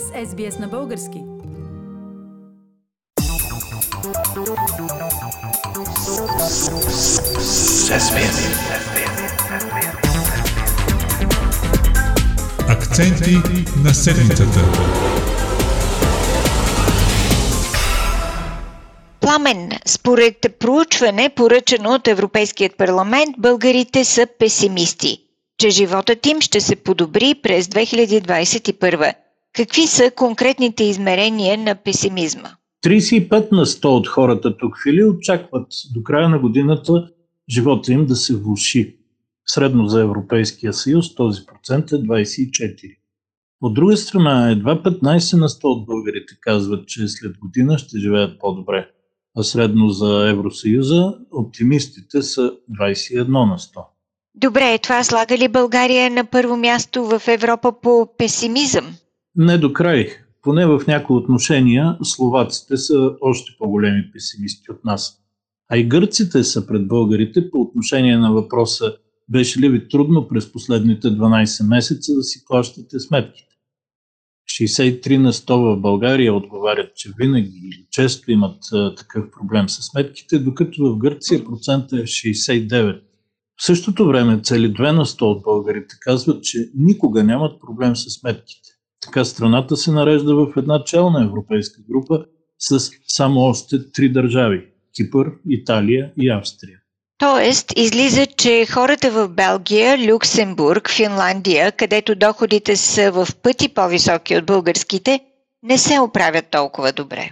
сте с SBS на български. Акценти на седмицата. Пламен, според проучване, поръчано от Европейския парламент, българите са песимисти, че животът им ще се подобри през 2021. Какви са конкретните измерения на песимизма? 35% от хората тук фили очакват до края на годината живота им да се влоши. Средно за Европейския съюз този процент е 24%. От друга страна, едва 15% от българите казват, че след година ще живеят по-добре, а средно за Евросъюза оптимистите са 21%. Добре, това слага ли България на първо място в Европа по песимизъм? Не до край. Поне в някои отношения словаците са още по-големи песимисти от нас. А и гърците са пред българите по отношение на въпроса: беше ли ви трудно през последните 12 месеца да си плащате сметките? 63% в България отговарят, че винаги или често имат такъв проблем със сметките, докато в Гърция процентът е 69%. В същото време цели 2% от българите казват, че никога нямат проблем със сметките. Така страната се нарежда в една челна европейска група с само още 3 държави – Кипър, Италия и Австрия. Тоест, излиза, че хората в Белгия, Люксембург, Финландия, където доходите са в пъти по-високи от българските, не се оправят толкова добре.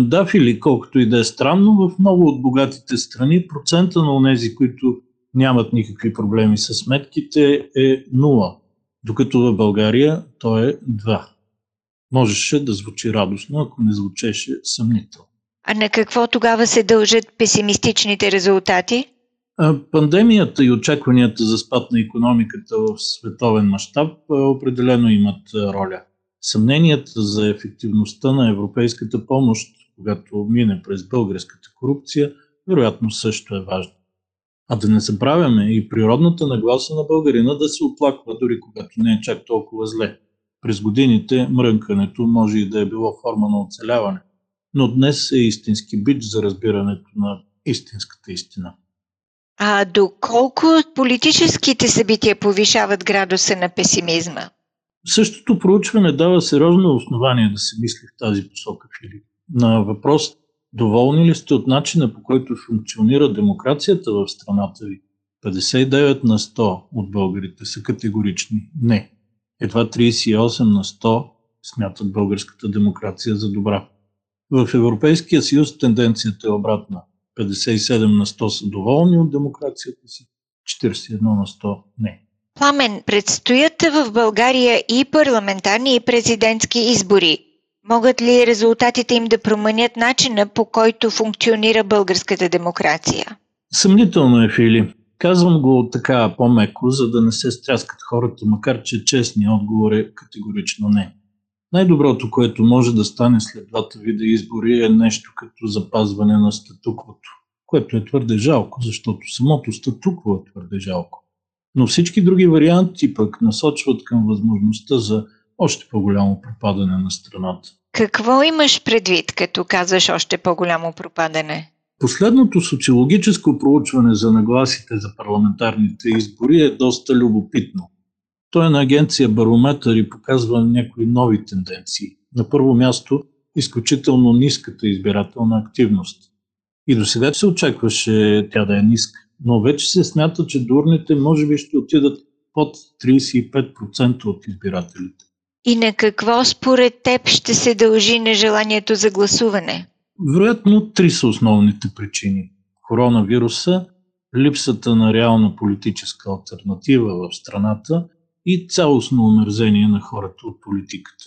Да, Фили, колкото и да е странно, в много от богатите страни процента на онези, които нямат никакви проблеми с сметките, е 0, докато в България то е 2. Можеше да звучи радостно, ако не звучеше съмнително. А на какво тогава се дължат песимистичните резултати? Пандемията и очакванията за спад на икономиката в световен мащаб определено имат роля. Съмненията за ефективността на европейската помощ, когато мине през българската корупция, вероятно също е важно. А да не забравяме и природната нагласа на българина да се оплаква, дори когато не е чак толкова зле. През годините мрънкането може и да е било форма на оцеляване, но днес е истински бич за разбирането на истинската истина. А доколко политическите събития повишават градуса на песимизма? Същото проучване дава сериозно основание да се мисли в тази посока, Филип. На въпрос: доволни ли сте от начина, по който функционира демокрацията в страната ви? 59% от българите са категорични не. Едва 38% смятат българската демокрация за добра. В Европейския съюз тенденцията е обратна. 57% са доволни от демокрацията си, 41% не. Пламен, предстоят в България и парламентарни, и президентски избори. Могат ли резултатите им да променят начина, по който функционира българската демокрация? Съмнително е, Фили. Казвам го така по-меко, за да не се стряскат хората, макар че честният отговор е категорично не. Най-доброто, което може да стане след двата вида избори, е нещо като запазване на статуквото, което е твърде жалко, защото самото статукво е твърде жалко. Но всички други варианти пък насочват към възможността за още по-голямо пропадане на страната. Какво имаш предвид, като казваш още по-голямо пропадане? Последното социологическо проучване за нагласите за парламентарните избори е доста любопитно. Той е на агенция Барометър и показва някои нови тенденции. На първо място, изключително ниската избирателна активност. И досега се очакваше тя да е ниска, но вече се смята, че до урните може би ще отидат под 35% от избирателите. И на какво според теб ще се дължи нежеланието за гласуване? Вероятно 3 са основните причини. Коронавируса, липсата на реална политическа алтернатива в страната и цялостно омерзение на хората от политиката.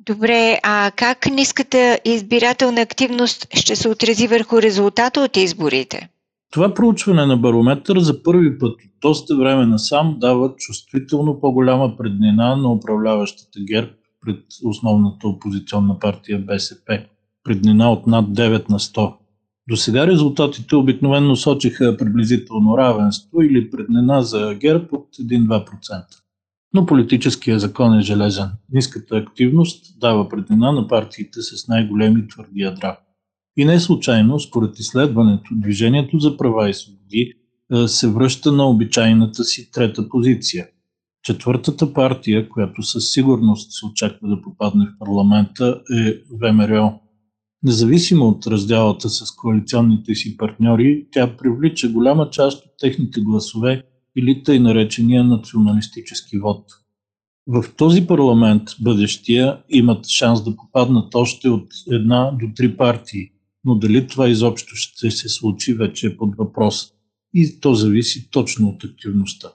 Добре, а как ниската избирателна активност ще се отрази върху резултата от изборите? Това проучване на Барометър за първи път от доста време насам дава чувствително по-голяма преднина на управляващата ГЕРБ пред основната опозиционна партия БСП. Преднина от над 9%. До сега резултатите обикновено сочиха приблизително равенство или преднина за ГЕРБ от 1-2%. но политическия закон е железен. Ниската активност дава преднина на партиите с най-големи твърди ядра. И не случайно, според изследването, Движението за права и свободи се връща на обичайната си трета позиция. Четвъртата партия, която със сигурност се очаква да попадне в парламента, е ВМРО. Независимо от раздялата с коалиционните си партньори, тя привлича голяма част от техните гласове или тъй наречения националистически вод. В този парламент, бъдещия, имат шанс да попаднат още от 1 до 3 партии, но дали това изобщо ще се случи, вече е под въпрос. И то зависи точно от активността.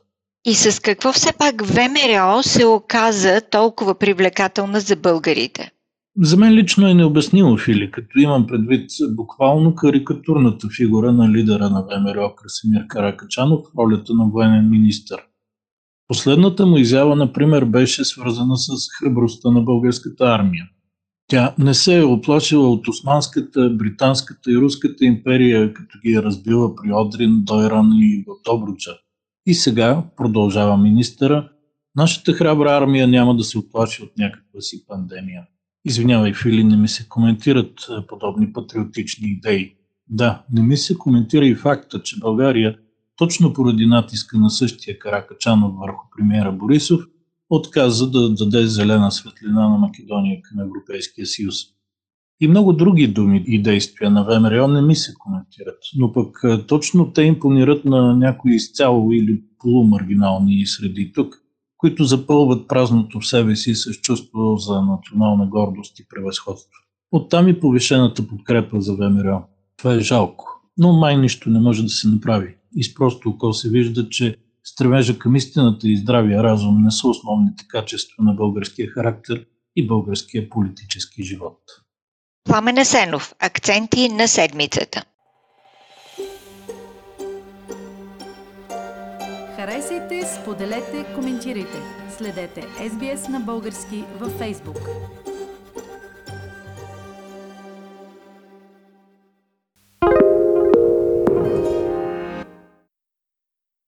И с какво все пак ВМРО се оказа толкова привлекателна за българите? За мен лично е необяснимо, Фили, като имам предвид буквално карикатурната фигура на лидера на ВМРО Красимир Каракачанов в ролята на военен министър. Последната му изява, например, беше свързана с храбростта на българската армия. Тя не се е оплашила от Османската, Британската и Руската империя, като ги е разбила при Одрин, Дойран и Добруджа. И сега, продължава министъра, нашата храбра армия няма да се оплаши от някаква си пандемия. Извинявай, Фили, не ми се коментират подобни патриотични идеи. Да, не ми се коментира и факта, че България, точно поради натиска на същия Каракачанов върху премиера Борисов, отказа да даде зелена светлина на Македония към Европейския съюз. И много други думи и действия на ВМРО не ми се коментират, но пък точно те импонират на някои изцяло или полумаргинални среди тук, които запълват празното в себе си с чувство за национална гордост и превъзходство. Оттам и повишената подкрепа за ВМРО. Това е жалко, но май нищо не може да се направи. И с просто око се вижда, че стремежа към истината и здравия разум не са основните качества на българския характер и българския политически живот. Пламен Сенов. Акценти на седмицата. Харесайте, споделете, коментирайте. Следете SBS на български във Facebook.